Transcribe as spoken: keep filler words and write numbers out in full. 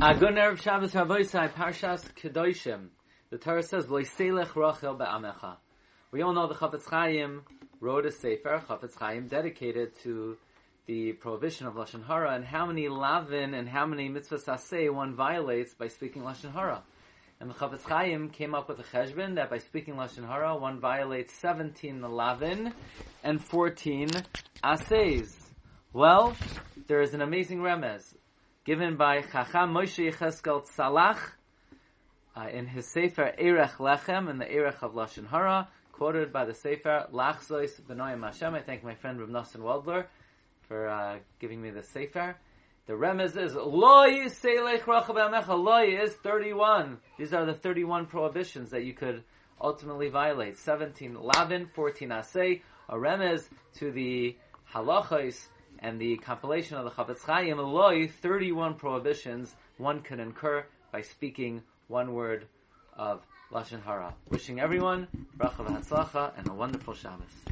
Good Erev Shabbos Rabosai, Parshas Kedoshim. The Torah says, Loi Seilech Rochel B'amecha. We all know the Chafetz Chaim wrote a sefer, Chafetz Chaim, dedicated to the prohibition of Lashon Hara and how many Lavin and how many Mitzvos Asay one violates by speaking Lashon Hara. And the Chafetz Chaim came up with a Cheshbon that by speaking Lashon Hara, one violates seventeen Lavin and fourteen Asays. Well, there is an amazing Remez given by Chacham Moshe Yecheskel Tzalach uh, in his sefer Eirech Lechem and the Eirech of Lashon Hara, quoted by the sefer Lach Zois Benoim Hashem. I thank my friend Rav Nossin Waldler for uh, giving me the sefer. The remez is Loi Seilech Rochel B'amecha. Loi is thirty-one. These are the thirty-one prohibitions that you could ultimately violate. seventeen Lavin, fourteen Asay. A remez to the Halachos and the compilation of the Chafetz Chaim, Eloi, thirty-one prohibitions one could incur by speaking one word of Lashon Hara. Wishing everyone Bracha V'Hatzlacha and a wonderful Shabbos.